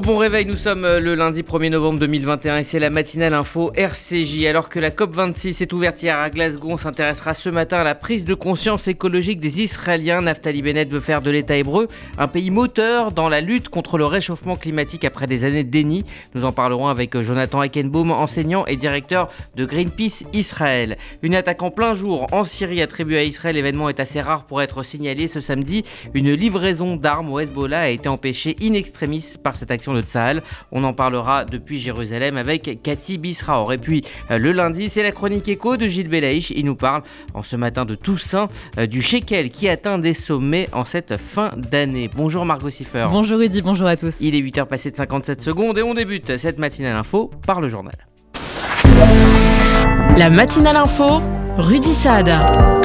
Bonjour, bon réveil, nous sommes le lundi 1er novembre 2021 et c'est la matinale info RCJ. Alors que la COP26 est ouverte hier à Glasgow, on s'intéressera ce matin à la prise de conscience écologique des Israéliens. Naftali Bennett veut faire de l'État hébreu un pays moteur dans la lutte contre le réchauffement climatique après des années de déni. Nous en parlerons avec Jonathan Eckenbaum, enseignant et directeur de Greenpeace Israël. Une attaque en plein jour en Syrie attribuée à Israël, l'événement est assez rare pour être signalé. Ce samedi, une livraison d'armes au Hezbollah a été empêchée in extremis par cette action de Tsahal. On en parlera depuis Jérusalem avec Cathy Bisraor. Et puis le lundi, c'est la chronique éco de Gilles Bélaïch. Il nous parle en ce matin de Toussaint, du shekel qui atteint des sommets en cette fin d'année. Bonjour Margot Siffer. Bonjour Rudy, bonjour à tous. Il est 8h passé de 57 secondes et on débute cette matinale info par le journal. La matinale info, Rudy Saada.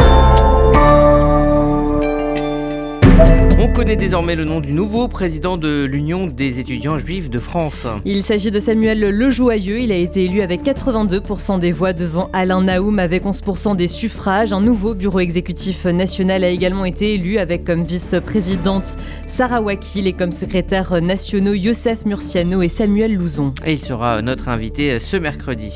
On connaît désormais le nom du nouveau président de l'Union des étudiants juifs de France. Il s'agit de Samuel Le Joyeux. Il a été élu avec 82% des voix devant Alain Naoum avec 11% des suffrages. Un nouveau bureau exécutif national a également été élu avec comme vice-présidente Sarah Wakil et comme secrétaires nationaux Youssef Murciano et Samuel Louzon. Et il sera notre invité ce mercredi.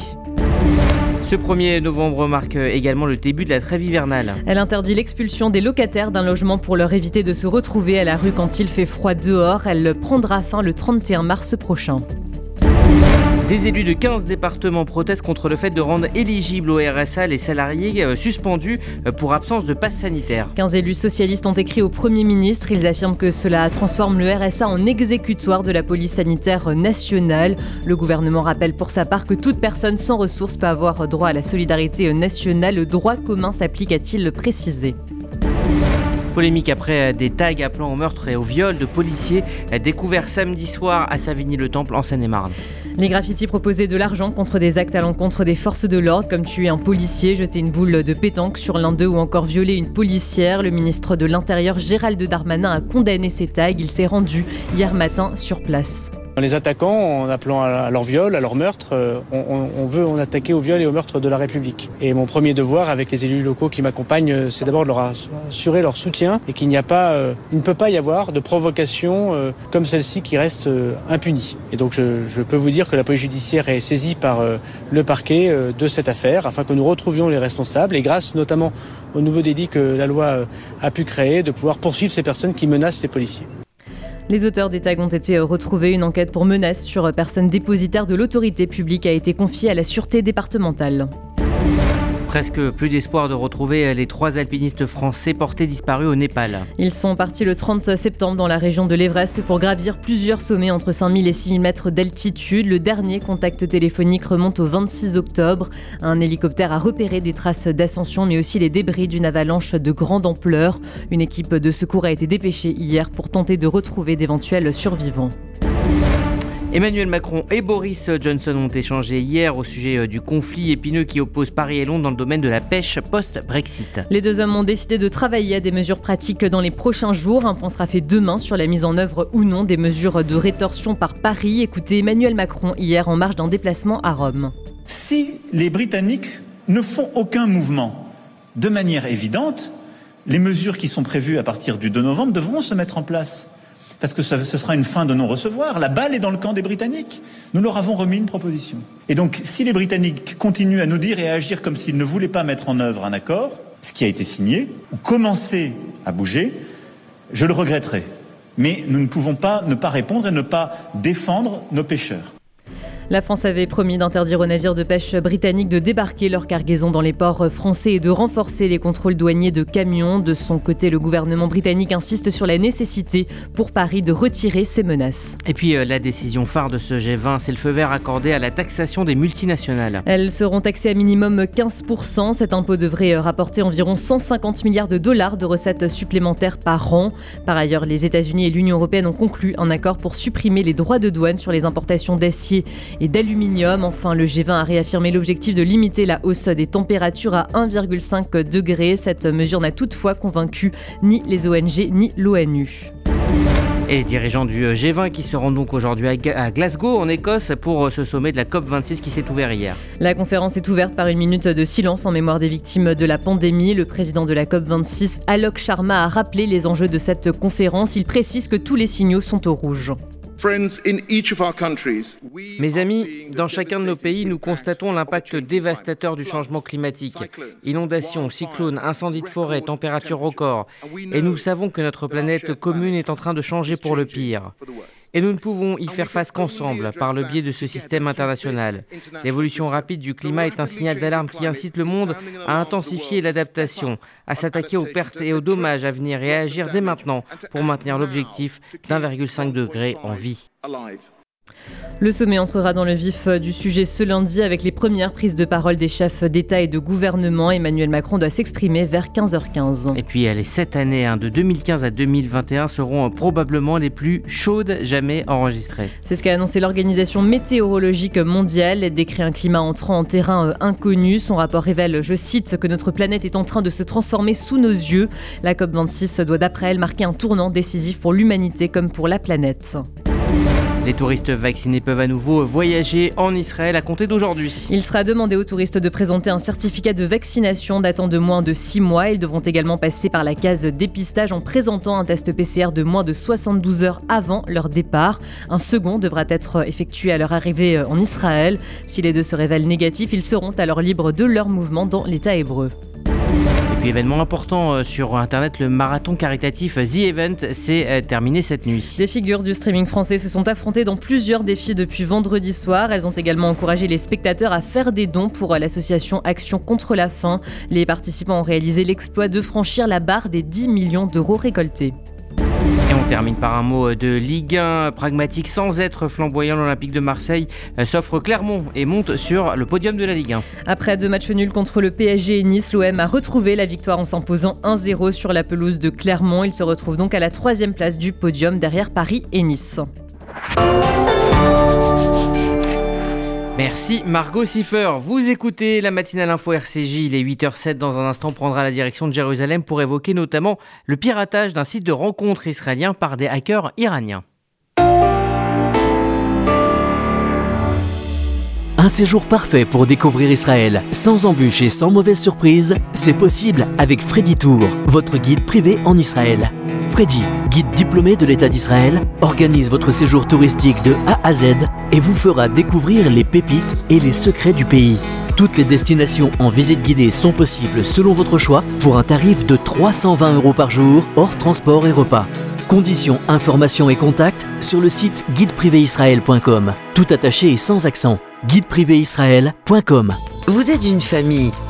Ce 1er novembre marque également le début de la trêve hivernale. Elle interdit l'expulsion des locataires d'un logement pour leur éviter de se retrouver à la rue quand il fait froid dehors. Elle prendra fin le 31 mars prochain. Des élus de 15 départements protestent contre le fait de rendre éligibles au RSA les salariés suspendus pour absence de passe sanitaire. 15 élus socialistes ont écrit au Premier ministre. Ils affirment que cela transforme le RSA en exécutoire de la police sanitaire nationale. Le gouvernement rappelle pour sa part que toute personne sans ressources peut avoir droit à la solidarité nationale. Le droit commun s'applique, a-t-il précisé. Polémique après des tags appelant au meurtre et au viol de policiers découverts samedi soir à Savigny-le-Temple en Seine-et-Marne. Les graffitis proposaient de l'argent contre des actes à l'encontre des forces de l'ordre, comme tuer un policier, jeter une boule de pétanque sur l'un d'eux ou encore violer une policière. Le ministre de l'Intérieur, Gérald Darmanin, a condamné ces tags. Il s'est rendu hier matin sur place. Les attaquants, en appelant à leur viol, à leur meurtre, on veut attaquer au viol et au meurtre de la République. Et mon premier devoir avec les élus locaux qui m'accompagnent, c'est d'abord de leur assurer leur soutien et qu'il n'y a pas, il ne peut pas y avoir de provocation comme celle-ci qui reste impunie. Et donc je peux vous dire que la police judiciaire est saisie par le parquet de cette affaire afin que nous retrouvions les responsables et grâce notamment au nouveau délit que la loi a pu créer, de pouvoir poursuivre ces personnes qui menacent les policiers. Les auteurs des tags ont été retrouvés. Une enquête pour menaces sur personnes dépositaires de l'autorité publique a été confiée à la sûreté départementale. Presque plus d'espoir de retrouver les 3 alpinistes français portés disparus au Népal. Ils sont partis le 30 septembre dans la région de l'Everest pour gravir plusieurs sommets entre 5000 et 6000 mètres d'altitude. Le dernier contact téléphonique remonte au 26 octobre. Un hélicoptère a repéré des traces d'ascension mais aussi les débris d'une avalanche de grande ampleur. Une équipe de secours a été dépêchée hier pour tenter de retrouver d'éventuels survivants. Emmanuel Macron et Boris Johnson ont échangé hier au sujet du conflit épineux qui oppose Paris et Londres dans le domaine de la pêche post-Brexit. Les deux hommes ont décidé de travailler à des mesures pratiques dans les prochains jours. Un point sera fait demain sur la mise en œuvre ou non des mesures de rétorsion par Paris. Écoutez Emmanuel Macron hier en marge d'un déplacement à Rome. Si les Britanniques ne font aucun mouvement, de manière évidente, les mesures qui sont prévues à partir du 2 novembre devront se mettre en place. Parce que ce sera une fin de non-recevoir. La balle est dans le camp des Britanniques. Nous leur avons remis une proposition. Et donc, si les Britanniques continuent à nous dire et à agir comme s'ils ne voulaient pas mettre en œuvre un accord, ce qui a été signé, ou commencer à bouger, je le regretterai. Mais nous ne pouvons pas ne pas répondre et ne pas défendre nos pêcheurs. La France avait promis d'interdire aux navires de pêche britanniques de débarquer leur cargaison dans les ports français et de renforcer les contrôles douaniers de camions. De son côté, le gouvernement britannique insiste sur la nécessité pour Paris de retirer ces menaces. Et puis la décision phare de ce G20, c'est le feu vert accordé à la taxation des multinationales. Elles seront taxées à minimum 15%. Cet impôt devrait rapporter environ 150 milliards de dollars de recettes supplémentaires par an. Par ailleurs, les États-Unis et l'Union européenne ont conclu un accord pour supprimer les droits de douane sur les importations d'acier et d'aluminium. Enfin, le G20 a réaffirmé l'objectif de limiter la hausse des températures à 1,5 degré. Cette mesure n'a toutefois convaincu ni les ONG ni l'ONU. Et les dirigeants du G20 qui se rendent donc aujourd'hui à Glasgow, en Écosse, pour ce sommet de la COP26 qui s'est ouvert hier. La conférence est ouverte par une minute de silence en mémoire des victimes de la pandémie. Le président de la COP26, Alok Sharma, a rappelé les enjeux de cette conférence. Il précise que tous les signaux sont au rouge. Mes amis, dans chacun de nos pays, nous constatons l'impact dévastateur du changement climatique. Inondations, cyclones, incendies de forêt, températures records. Et nous savons que notre planète commune est en train de changer pour le pire. Et nous ne pouvons y faire face qu'ensemble, par le biais de ce système international. L'évolution rapide du climat est un signal d'alarme qui incite le monde à intensifier l'adaptation, à s'attaquer aux pertes et aux dommages à venir et à agir dès maintenant pour maintenir l'objectif d'1,5 degré en vie. Le sommet entrera dans le vif du sujet ce lundi avec les premières prises de parole des chefs d'État et de gouvernement. Emmanuel Macron doit s'exprimer vers 15h15. Et puis les 7 années de 2015 à 2021 seront probablement les plus chaudes jamais enregistrées. C'est ce qu'a annoncé l'Organisation météorologique mondiale. Elle décrit un climat entrant en terrain inconnu. Son rapport révèle, je cite, que notre planète est en train de se transformer sous nos yeux. La COP26 doit d'après elle marquer un tournant décisif pour l'humanité comme pour la planète. Les touristes vaccinés peuvent à nouveau voyager en Israël à compter d'aujourd'hui. Il sera demandé aux touristes de présenter un certificat de vaccination datant de moins de 6 mois. Ils devront également passer par la case dépistage en présentant un test PCR de moins de 72 heures avant leur départ. Un second devra être effectué à leur arrivée en Israël. Si les deux se révèlent négatifs, ils seront alors libres de leur mouvement dans l'État hébreu. Et puis événement important sur Internet, le marathon caritatif Z Event s'est terminé cette nuit. Des figures du streaming français se sont affrontées dans plusieurs défis depuis vendredi soir. Elles ont également encouragé les spectateurs à faire des dons pour l'association Action contre la faim. Les participants ont réalisé l'exploit de franchir la barre des 10 millions d'euros récoltés. Et on termine par un mot de Ligue 1, pragmatique sans être flamboyant. L'Olympique de Marseille s'offre Clermont et monte sur le podium de la Ligue 1. Après 2 matchs nuls contre le PSG et Nice, l'OM a retrouvé la victoire en s'imposant 1-0 sur la pelouse de Clermont. Il se retrouve donc à la 3e place du podium derrière Paris et Nice. Merci Margot Siffer. Vous écoutez la matinale info RCJ, il est 8h07. Dans un instant, on prendra la direction de Jérusalem pour évoquer notamment le piratage d'un site de rencontre israélien par des hackers iraniens. Un séjour parfait pour découvrir Israël, sans embûches et sans mauvaise surprise, c'est possible avec Freddy Tour, votre guide privé en Israël. Freddy, guide diplômé de l'État d'Israël, organise votre séjour touristique de A à Z et vous fera découvrir les pépites et les secrets du pays. Toutes les destinations en visite guidée sont possibles selon votre choix pour un tarif de 320 € par jour, hors transport et repas. Conditions, informations et contacts sur le site guideprivéisraël.com. Tout attaché et sans accent. guideprivéisraël.com. Vous êtes une famille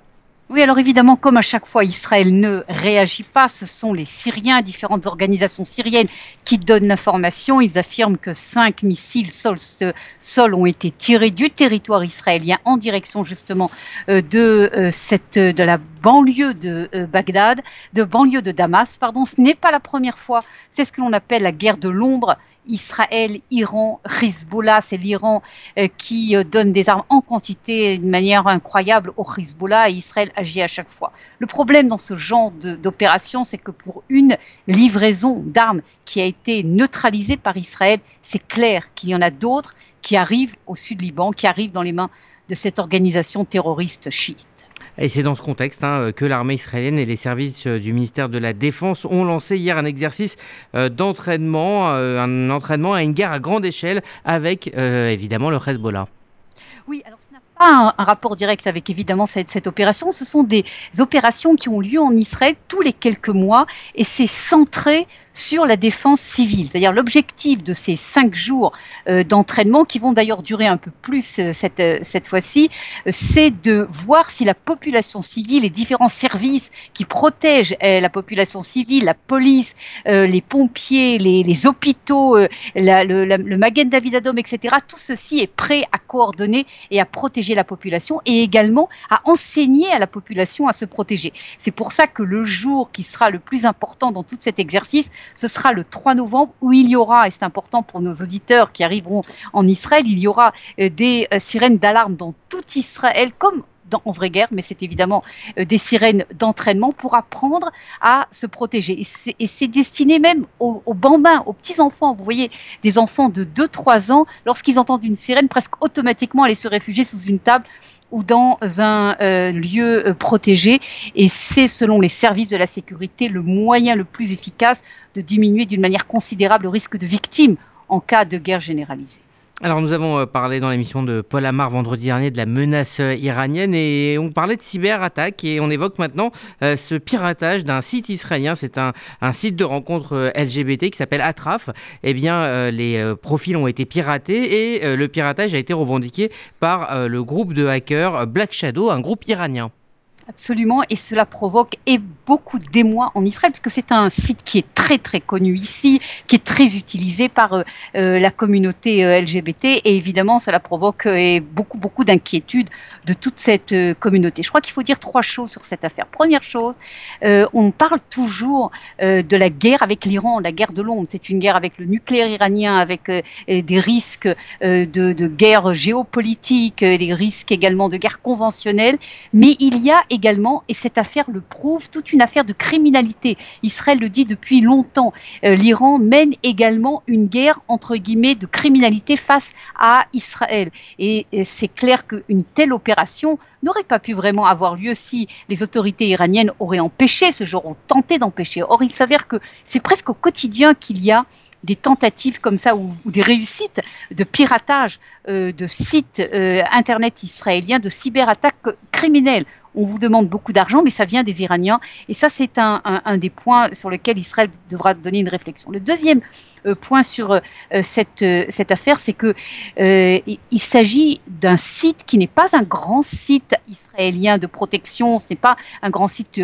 Oui, alors évidemment, comme à chaque fois, Israël ne réagit pas. Ce sont les Syriens, différentes organisations syriennes qui donnent l'information. Ils affirment que 5 missiles sol ont été tirés du territoire israélien en direction justement de la banlieue de Bagdad, de Damas. Pardon, ce n'est pas la première fois. C'est ce que l'on appelle la guerre de l'ombre. Israël, Iran, Hezbollah, c'est l'Iran qui donne des armes en quantité d'une manière incroyable au Hezbollah et Israël agit à chaque fois. Le problème dans ce genre d'opération, c'est que pour une livraison d'armes qui a été neutralisée par Israël, c'est clair qu'il y en a d'autres qui arrivent au sud du Liban, qui arrivent dans les mains de cette organisation terroriste chiite. Et c'est dans ce contexte que l'armée israélienne et les services du ministère de la Défense ont lancé hier un exercice d'entraînement, un entraînement à une guerre à grande échelle avec évidemment le Hezbollah. Oui, alors ce n'a pas un rapport direct avec évidemment cette opération. Ce sont des opérations qui ont lieu en Israël tous les quelques mois et c'est centré sur la défense civile. C'est-à-dire l'objectif de ces 5 jours d'entraînement, qui vont d'ailleurs durer un peu plus cette fois-ci, c'est de voir si la population civile, les différents services qui protègent la population civile, la police, les pompiers, les hôpitaux, le Magen David Adom, etc., tout ceci est prêt à coordonner et à protéger la population, et également à enseigner à la population à se protéger. C'est pour ça que le jour qui sera le plus important dans tout cet exercice, ce sera le 3 novembre, où il y aura, et c'est important pour nos auditeurs qui arriveront en Israël, il y aura des sirènes d'alarme dans tout Israël, comme en vraie guerre, mais c'est évidemment des sirènes d'entraînement pour apprendre à se protéger. Et c'est destiné même aux bambins, aux petits-enfants. Vous voyez, des enfants de 2-3 ans, lorsqu'ils entendent une sirène, presque automatiquement aller se réfugier sous une table ou dans un lieu protégé. Et c'est, selon les services de la sécurité, le moyen le plus efficace de diminuer d'une manière considérable le risque de victimes en cas de guerre généralisée. Alors nous avons parlé dans l'émission de Paul Amar vendredi dernier de la menace iranienne, et on parlait de cyberattaque, et on évoque maintenant ce piratage d'un site israélien. C'est un site de rencontre LGBT qui s'appelle Atraf. Eh bien les profils ont été piratés, et le piratage a été revendiqué par le groupe de hackers Black Shadow, un groupe iranien. Absolument, et cela provoque beaucoup d'émoi en Israël, parce que c'est un site qui est très très connu ici, qui est très utilisé par la communauté LGBT, et évidemment cela provoque beaucoup d'inquiétude de toute cette communauté. Je crois qu'il faut dire 3 choses sur cette affaire. Première chose, on parle toujours de la guerre avec l'Iran, la guerre de l'ombre. C'est une guerre avec le nucléaire iranien, avec des risques de guerre géopolitique, des risques également de guerre conventionnelle, mais il y a également, et cette affaire le prouve, toute une affaire de criminalité. Israël le dit depuis longtemps. L'Iran mène également une guerre, entre guillemets, de criminalité face à Israël. Et c'est clair qu'une telle opération n'aurait pas pu vraiment avoir lieu si les autorités iraniennes auraient empêché ce genre, ont tenté d'empêcher. Or, il s'avère que c'est presque au quotidien qu'il y a des tentatives comme ça, ou des réussites de piratage de sites Internet israéliens, de cyberattaques criminelles. On vous demande beaucoup d'argent, mais ça vient des Iraniens. Et ça, c'est un des points sur lequel Israël devra donner une réflexion. Le deuxième point sur cette affaire, c'est que il s'agit d'un site qui n'est pas un grand site israélien de protection, ce n'est pas un grand site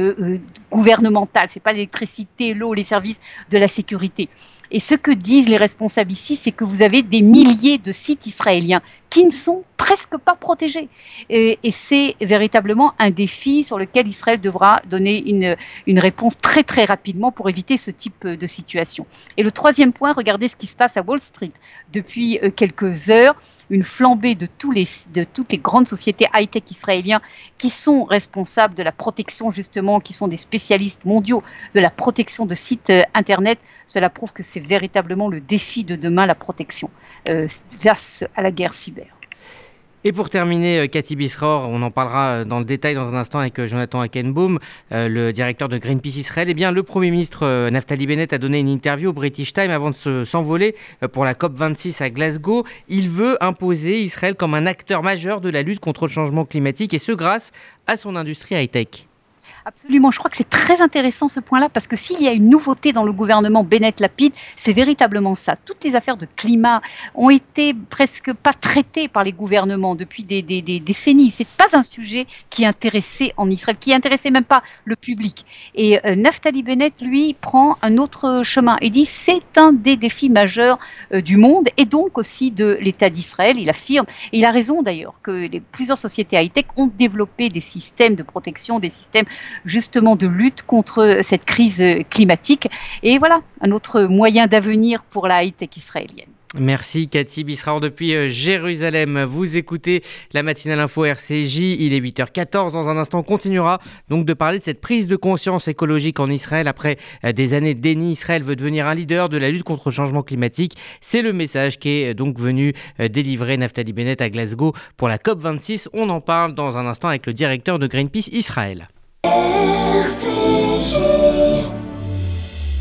gouvernemental, ce n'est pas l'électricité, l'eau, les services de la sécurité. Et ce que disent les responsables ici, c'est que vous avez des milliers de sites israéliens qui ne sont presque pas protégés. Et c'est véritablement un défi sur lequel Israël devra donner une réponse très très rapidement pour éviter ce type de situation. Et le troisième point, regardez ce qui se passe à Wall Street. Depuis quelques heures, une flambée de toutes les grandes sociétés high-tech israéliennes qui sont responsables de la protection, justement, qui sont des spécialistes mondiaux de la protection de sites Internet. Cela prouve que c'est véritablement le défi de demain, la protection face à la guerre cyber. Et pour terminer, Cathy Bisraor, on en parlera dans le détail dans un instant avec Jonathan Eckenbaum, le directeur de Greenpeace Israël. Eh bien, le Premier ministre Naftali Bennett a donné une interview au British Times avant de s'envoler pour la COP26 à Glasgow. Il veut imposer Israël comme un acteur majeur de la lutte contre le changement climatique, et ce grâce à son industrie high-tech. Absolument, je crois que c'est très intéressant ce point-là, parce que s'il y a une nouveauté dans le gouvernement Bennett-Lapide, c'est véritablement ça. Toutes les affaires de climat ont été presque pas traitées par les gouvernements depuis des décennies. C'est pas un sujet qui intéressait en Israël, qui intéressait même pas le public. Et Naftali Bennett, lui, prend un autre chemin et dit c'est un des défis majeurs du monde, et donc aussi de l'État d'Israël. Il affirme, et il a raison d'ailleurs, que plusieurs sociétés high-tech ont développé des systèmes de protection, des systèmes justement de lutte contre cette crise climatique. Et voilà, un autre moyen d'avenir pour la high-tech israélienne. Merci Cathy Bisraor depuis Jérusalem. Vous écoutez la matinale info RCJ, il est 8h14. Dans un instant, on continuera donc de parler de cette prise de conscience écologique en Israël. Après des années de déni, Israël veut devenir un leader de la lutte contre le changement climatique. C'est le message qui est donc venu délivrer Naftali Bennett à Glasgow pour la COP26. On en parle dans un instant avec le directeur de Greenpeace Israël. RCJ.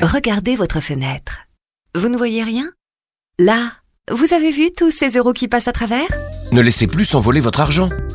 Regardez votre fenêtre. Vous ne voyez rien? Là, vous avez vu tous ces euros qui passent à travers? Ne laissez plus s'envoler votre argent.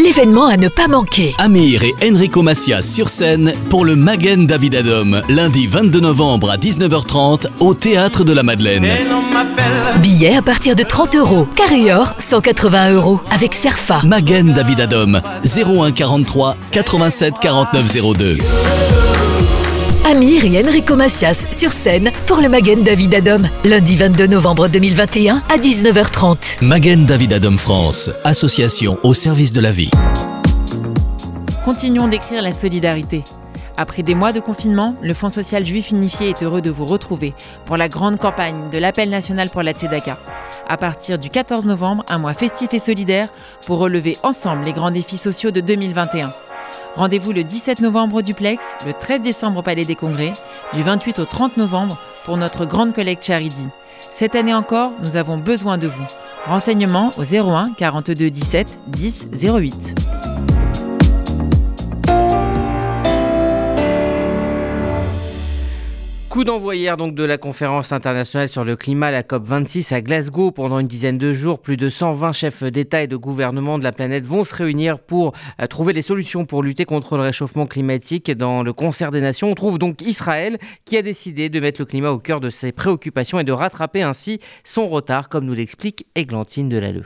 L'événement à ne pas manquer. Amir et Enrico Macias sur scène pour le Magen David Adom, lundi 22 novembre à 19h30 au Théâtre de la Madeleine. Billets à partir de 30€, carré or 180€, avec Cerfa. Magen David Adom, 01 43 87 49 02. Amir et Enrico Macias sur scène pour le Magen David Adom, lundi 22 novembre 2021 à 19h30. Magen David Adom France, association au service de la vie. Continuons d'écrire la solidarité. Après des mois de confinement, le Fonds social juif unifié est heureux de vous retrouver pour la grande campagne de l'appel national pour la Tzedaka. À partir du 14 novembre, un mois festif et solidaire pour relever ensemble les grands défis sociaux de 2021. Rendez-vous le 17 novembre au Duplex, le 13 décembre au Palais des Congrès, du 28 au 30 novembre pour notre grande collecte Charity. Cette année encore, nous avons besoin de vous. Renseignements au 01 42 17 10 08. Coup d'envoi hier donc de la conférence internationale sur le climat, la COP26 à Glasgow. Pendant une dizaine de jours, plus de 120 chefs d'État et de gouvernement de la planète vont se réunir pour trouver des solutions pour lutter contre le réchauffement climatique. Dans le concert des nations, on trouve donc Israël qui a décidé de mettre le climat au cœur de ses préoccupations et de rattraper ainsi son retard, comme nous l'explique Eglantine de Laleu.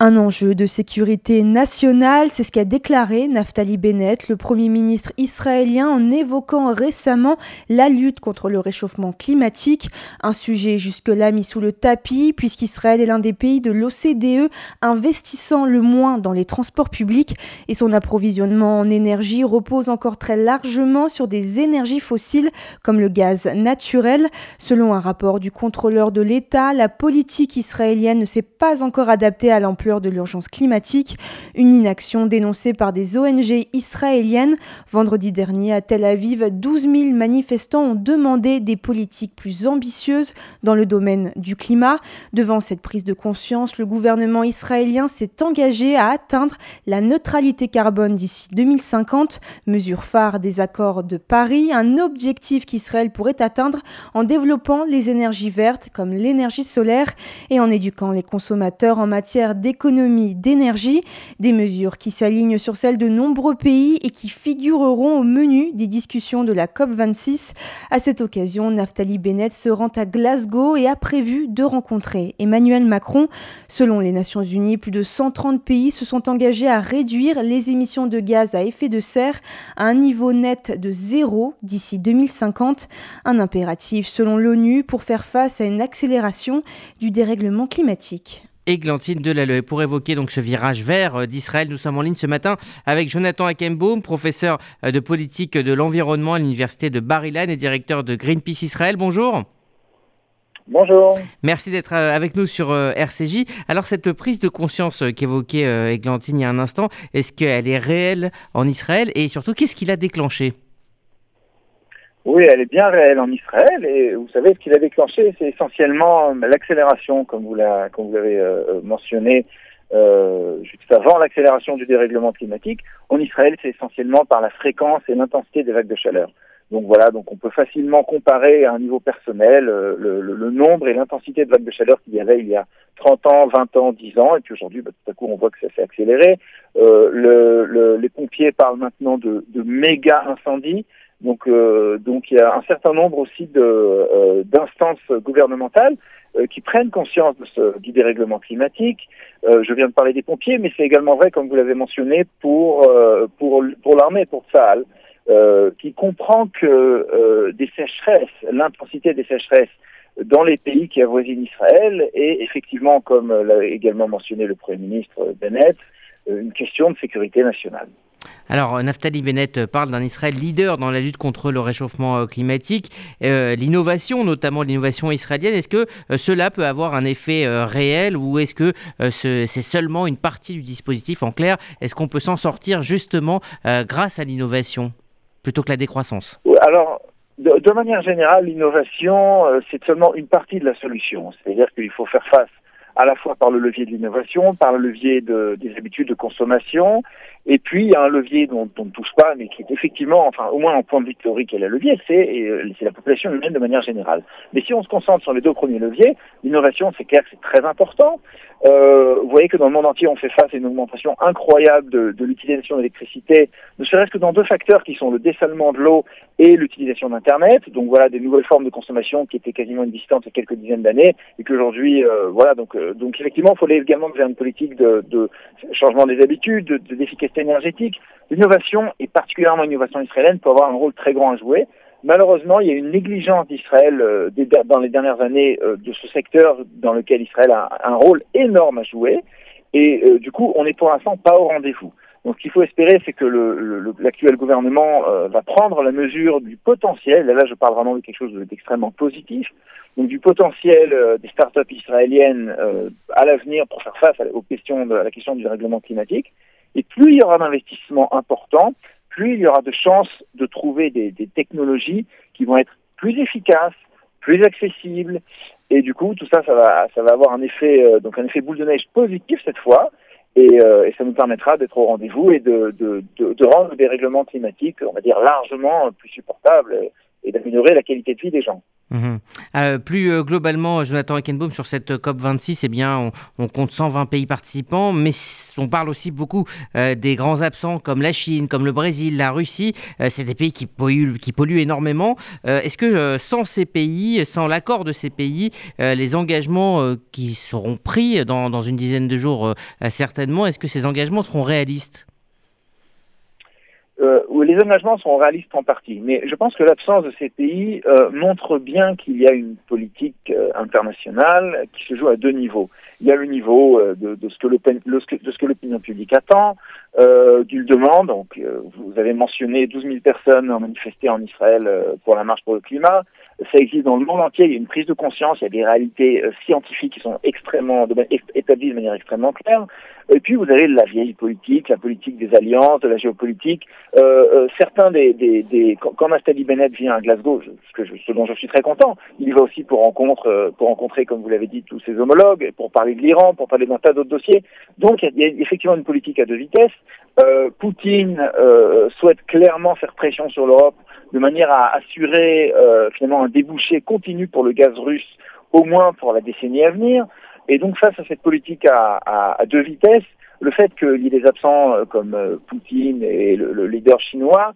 Un enjeu de sécurité nationale, c'est ce qu'a déclaré Naftali Bennett, le premier ministre israélien, en évoquant récemment la lutte contre le réchauffement climatique. Un sujet jusque-là mis sous le tapis, puisqu'Israël est l'un des pays de l'OCDE investissant le moins dans les transports publics et son approvisionnement en énergie repose encore très largement sur des énergies fossiles comme le gaz naturel. Selon un rapport du contrôleur de l'État, la politique israélienne ne s'est pas encore adaptée à l'ampleur de l'urgence climatique, une inaction dénoncée par des ONG israéliennes. Vendredi dernier, à Tel Aviv, 12 000 manifestants ont demandé des politiques plus ambitieuses dans le domaine du climat. Devant cette prise de conscience, le gouvernement israélien s'est engagé à atteindre la neutralité carbone d'ici 2050, mesure phare des accords de Paris, un objectif qu'Israël pourrait atteindre en développant les énergies vertes comme l'énergie solaire et en éduquant les consommateurs en matière d'économie d'énergie, des mesures qui s'alignent sur celles de nombreux pays et qui figureront au menu des discussions de la COP26. À cette occasion, Naftali Bennett se rend à Glasgow et a prévu de rencontrer Emmanuel Macron. Selon les Nations Unies, plus de 130 pays se sont engagés à réduire les émissions de gaz à effet de serre à un niveau net de 0 d'ici 2050. Un impératif selon l'ONU pour faire face à une accélération du dérèglement climatique. Eglantine de Laleu. Pour évoquer donc ce virage vert d'Israël, nous sommes en ligne ce matin avec Jonathan Eckenbaum, professeur de politique de l'environnement à l'université de Bar-Ilan et directeur de Greenpeace Israël. Bonjour. Bonjour. Merci d'être avec nous sur RCJ. Alors cette prise de conscience qu'évoquait Eglantine il y a un instant, est-ce qu'elle est réelle en Israël et surtout qu'est-ce qui l'a déclenchée? Oui, elle est bien réelle en Israël et vous savez, ce qu'il a déclenché, c'est essentiellement l'accélération, comme vous l'avez mentionné juste avant, l'accélération du dérèglement climatique. En Israël, c'est essentiellement par la fréquence et l'intensité des vagues de chaleur. Donc voilà, donc on peut facilement comparer à un niveau personnel le nombre et l'intensité de vagues de chaleur qu'il y avait il y a 30 ans, 20 ans, 10 ans, et puis aujourd'hui, tout à coup, on voit que ça s'est accéléré. Les pompiers parlent maintenant de méga incendies. Donc il y a un certain nombre aussi d'instances gouvernementales qui prennent conscience du dérèglement climatique. Je viens de parler des pompiers, mais c'est également vrai, comme vous l'avez mentionné, pour l'armée, pour Tsahal, qui comprend que des sécheresses, l'intensité des sécheresses dans les pays qui avoisinent Israël est effectivement, comme l'a également mentionné le Premier ministre Bennett, une question de sécurité nationale. Alors, Naftali Bennett parle d'un Israël leader dans la lutte contre le réchauffement climatique, l'innovation, notamment l'innovation israélienne. Est-ce que cela peut avoir un effet réel ou est-ce que c'est seulement une partie du dispositif? En clair, est-ce qu'on peut s'en sortir justement grâce à l'innovation plutôt que la décroissance? Alors, de manière générale, l'innovation, c'est seulement une partie de la solution. C'est-à-dire qu'il faut faire face à la fois par le levier de l'innovation, par le levier des habitudes de consommation, et puis il y a un levier dont on ne touche pas, mais qui est effectivement, enfin au moins en point de vue théorique, est le levier, c'est la population humaine de manière générale. Mais si on se concentre sur les deux premiers leviers, l'innovation, c'est clair que c'est très important. Vous voyez que dans le monde entier, on fait face à une augmentation incroyable de l'utilisation d'électricité, ne serait-ce que dans deux facteurs qui sont le dessalement de l'eau et l'utilisation d'Internet. Donc voilà, des nouvelles formes de consommation qui étaient quasiment inexistentes il y a quelques dizaines d'années, et qu'aujourd'hui, donc effectivement, il faut aller également vers une politique de changement des habitudes, d'efficacité énergétique. L'innovation, et particulièrement l'innovation israélienne, peut avoir un rôle très grand à jouer. Malheureusement, il y a une négligence d'Israël dans les dernières années de ce secteur dans lequel Israël a un rôle énorme à jouer. Et du coup, on n'est pour l'instant pas au rendez-vous. Donc, ce qu'il faut espérer, c'est que l'actuel gouvernement va prendre la mesure du potentiel, et là je parle vraiment de quelque chose d'extrêmement positif, donc du potentiel des start-up israéliennes à l'avenir pour faire face à la question du règlement climatique. Et plus il y aura d'investissements importants, plus il y aura de chances de trouver des technologies qui vont être plus efficaces, plus accessibles, et du coup, tout ça, ça va avoir un effet, donc un effet boule de neige positif cette fois. Et ça nous permettra d'être au rendez-vous et de rendre le dérèglement climatique, on va dire, largement plus supportable et d'améliorer la qualité de vie des gens. Mmh. Plus globalement, Jonathan Eckenbaum, sur cette COP26, eh bien, on compte 120 pays participants, mais on parle aussi beaucoup des grands absents comme la Chine, comme le Brésil, la Russie. C'est des pays qui polluent énormément. Est-ce que sans ces pays, sans l'accord de ces pays, les engagements qui seront pris dans une dizaine de jours certainement, est-ce que ces engagements seront réalistes ? Les engagements sont réalistes en partie, mais je pense que l'absence de ces pays montre bien qu'il y a une politique internationale qui se joue à deux niveaux. Il y a le niveau de ce que l'opinion publique attend, d'une demande. Donc, vous avez mentionné 12 000 personnes ont manifesté en Israël pour la marche pour le climat. Ça existe dans le monde entier. Il y a une prise de conscience, il y a des réalités scientifiques qui sont extrêmement établies de manière extrêmement claire. Et puis vous avez la vieille politique, la politique des alliances, de la géopolitique. Certains quand Naftali Bennett vient à Glasgow, ce dont je suis très content, il va aussi pour rencontrer, comme vous l'avez dit, tous ses homologues, pour parler de l'Iran, pour parler d'un tas d'autres dossiers. Donc il y a effectivement une politique à deux vitesses. Poutine souhaite clairement faire pression sur l'Europe de manière à assurer finalement un débouché continu pour le gaz russe, au moins pour la décennie à venir. Et donc face à cette politique à deux vitesses, le fait qu'il y ait des absents comme Poutine et le leader chinois,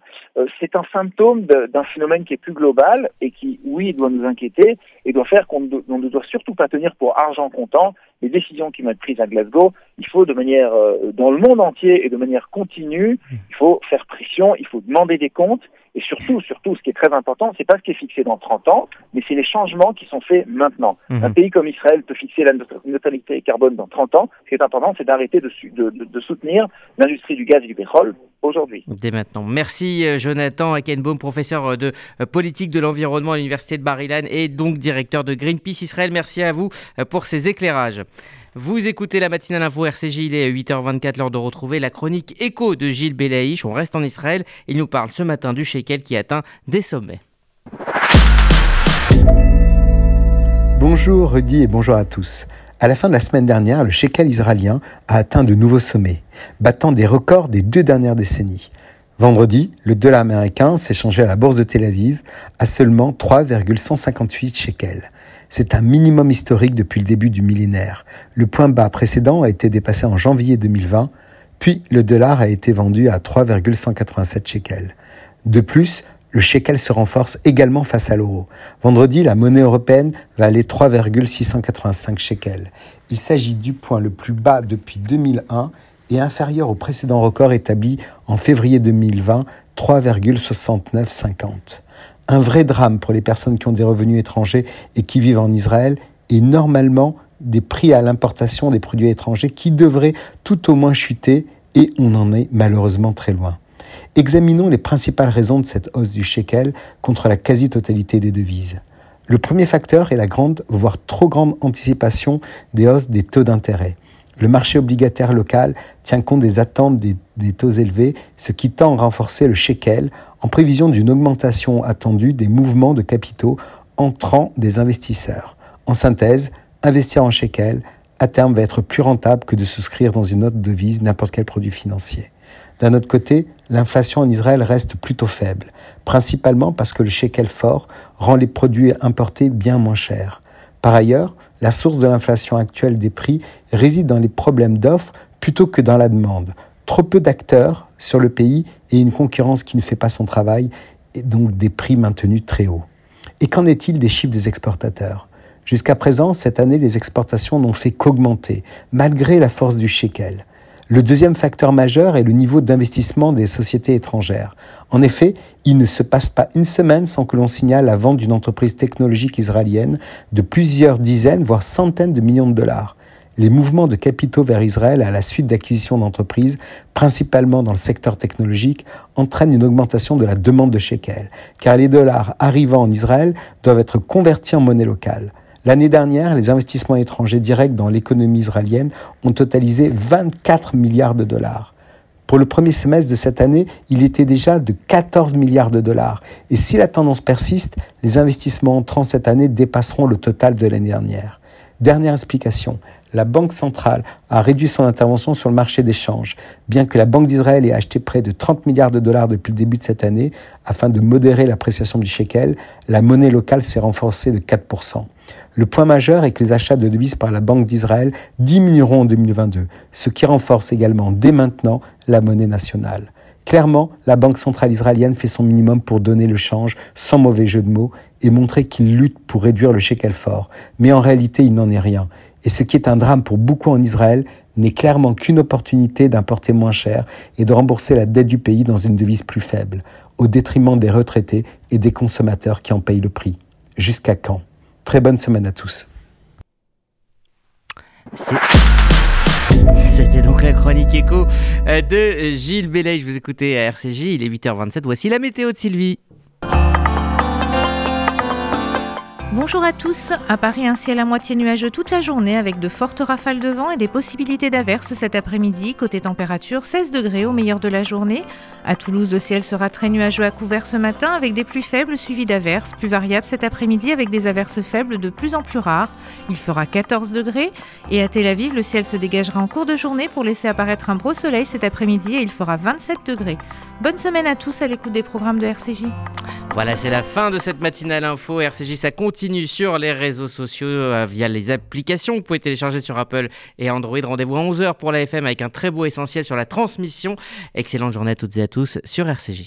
c'est un symptôme d'un phénomène qui est plus global et qui, oui, doit nous inquiéter et doit faire qu'on ne doit surtout pas tenir pour argent comptant les décisions qui vont être prises à Glasgow. Il faut de manière, dans le monde entier et de manière continue, il faut faire pression, il faut demander des comptes. Et surtout, ce qui est très important, c'est pas ce qui est fixé dans 30 ans, mais c'est les changements qui sont faits maintenant. Mmh. Un pays comme Israël peut fixer la neutralité carbone dans 30 ans. Ce qui est important, c'est d'arrêter de soutenir l'industrie du gaz et du pétrole aujourd'hui. Dès maintenant. Merci Jonathan Eckenbaum, professeur de politique de l'environnement à l'Université de Bar-Ilan et donc directeur de Greenpeace Israël. Merci à vous pour ces éclairages. Vous écoutez la matinale info RCJ, il est 8h24, l'heure de retrouver la chronique écho de Gilles Bélaïch. On reste en Israël, il nous parle ce matin du shekel qui atteint des sommets. Bonjour Rudy et bonjour à tous. À la fin de la semaine dernière, le shekel israélien a atteint de nouveaux sommets, battant des records des deux dernières décennies. Vendredi, le dollar américain s'échangeait à la bourse de Tel Aviv à seulement 3,158 shekels. C'est un minimum historique depuis le début du millénaire. Le point bas précédent a été dépassé en janvier 2020, puis le dollar a été vendu à 3,187 shekels. De plus, Le shekel se renforce également face à l'euro. Vendredi, la monnaie européenne valait 3,685 shekels. Il s'agit du point le plus bas depuis 2001 et inférieur au précédent record établi en février 2020, 3,6950. Un vrai drame pour les personnes qui ont des revenus étrangers et qui vivent en Israël, et normalement des prix à l'importation des produits étrangers qui devraient tout au moins chuter, et on en est malheureusement très loin. Examinons les principales raisons de cette hausse du shekel contre la quasi-totalité des devises. Le premier facteur est la grande, voire trop grande anticipation des hausses des taux d'intérêt. Le marché obligataire local tient compte des attentes des taux élevés, ce qui tend à renforcer le shekel en prévision d'une augmentation attendue des mouvements de capitaux entrant des investisseurs. En synthèse, investir en shekel, à terme, va être plus rentable que de souscrire dans une autre devise n'importe quel produit financier. D'un autre côté, l'inflation en Israël reste plutôt faible, principalement parce que le shekel fort rend les produits importés bien moins chers. Par ailleurs, la source de l'inflation actuelle des prix réside dans les problèmes d'offres plutôt que dans la demande. Trop peu d'acteurs sur le pays et une concurrence qui ne fait pas son travail, et donc des prix maintenus très hauts. Et qu'en est-il des chiffres des exportateurs ? Jusqu'à présent, cette année, les exportations n'ont fait qu'augmenter, malgré la force du shekel. Le deuxième facteur majeur est le niveau d'investissement des sociétés étrangères. En effet, il ne se passe pas une semaine sans que l'on signale la vente d'une entreprise technologique israélienne de plusieurs dizaines, voire centaines de millions de dollars. Les mouvements de capitaux vers Israël à la suite d'acquisitions d'entreprises, principalement dans le secteur technologique, entraînent une augmentation de la demande de shekel, car les dollars arrivant en Israël doivent être convertis en monnaie locale. L'année dernière, les investissements étrangers directs dans l'économie israélienne ont totalisé 24 milliards de dollars. Pour le premier semestre de cette année, il était déjà de 14 milliards de dollars. Et si la tendance persiste, les investissements entrants cette année dépasseront le total de l'année dernière. Dernière explication, la Banque centrale a réduit son intervention sur le marché des changes, bien que la Banque d'Israël ait acheté près de 30 milliards de dollars depuis le début de cette année. Afin de modérer l'appréciation du shekel, la monnaie locale s'est renforcée de 4%. Le point majeur est que les achats de devises par la Banque d'Israël diminueront en 2022, ce qui renforce également dès maintenant la monnaie nationale. Clairement, la Banque centrale israélienne fait son minimum pour donner le change, sans mauvais jeu de mots, et montrer qu'il lutte pour réduire le shekel fort. Mais en réalité, il n'en est rien. Et ce qui est un drame pour beaucoup en Israël n'est clairement qu'une opportunité d'importer moins cher et de rembourser la dette du pays dans une devise plus faible, au détriment des retraités et des consommateurs qui en payent le prix. Jusqu'à quand ? Très bonne semaine à tous. C'était donc la chronique écho de Gilles Bélaïch. Vous écoutez à RCJ, il est 8h27. Voici la météo de Sylvie. Bonjour à tous. À Paris, un ciel à moitié nuageux toute la journée avec de fortes rafales de vent et des possibilités d'averses cet après-midi. Côté température, 16 degrés au meilleur de la journée. À Toulouse, le ciel sera très nuageux à couvert ce matin avec des pluies faibles suivies d'averses, plus variables cet après-midi avec des averses faibles de plus en plus rares. Il fera 14 degrés. Et à Tel Aviv, le ciel se dégagera en cours de journée pour laisser apparaître un beau soleil cet après-midi et il fera 27 degrés. Bonne semaine à tous à l'écoute des programmes de RCJ. Voilà, c'est la fin de cette matinale info. RCJ, ça continue sur les réseaux sociaux via les applications. Vous pouvez télécharger sur Apple et Android. Rendez-vous à 11h pour la FM avec un très beau essentiel sur la transmission. Excellente journée à toutes et à tous sur RCJ.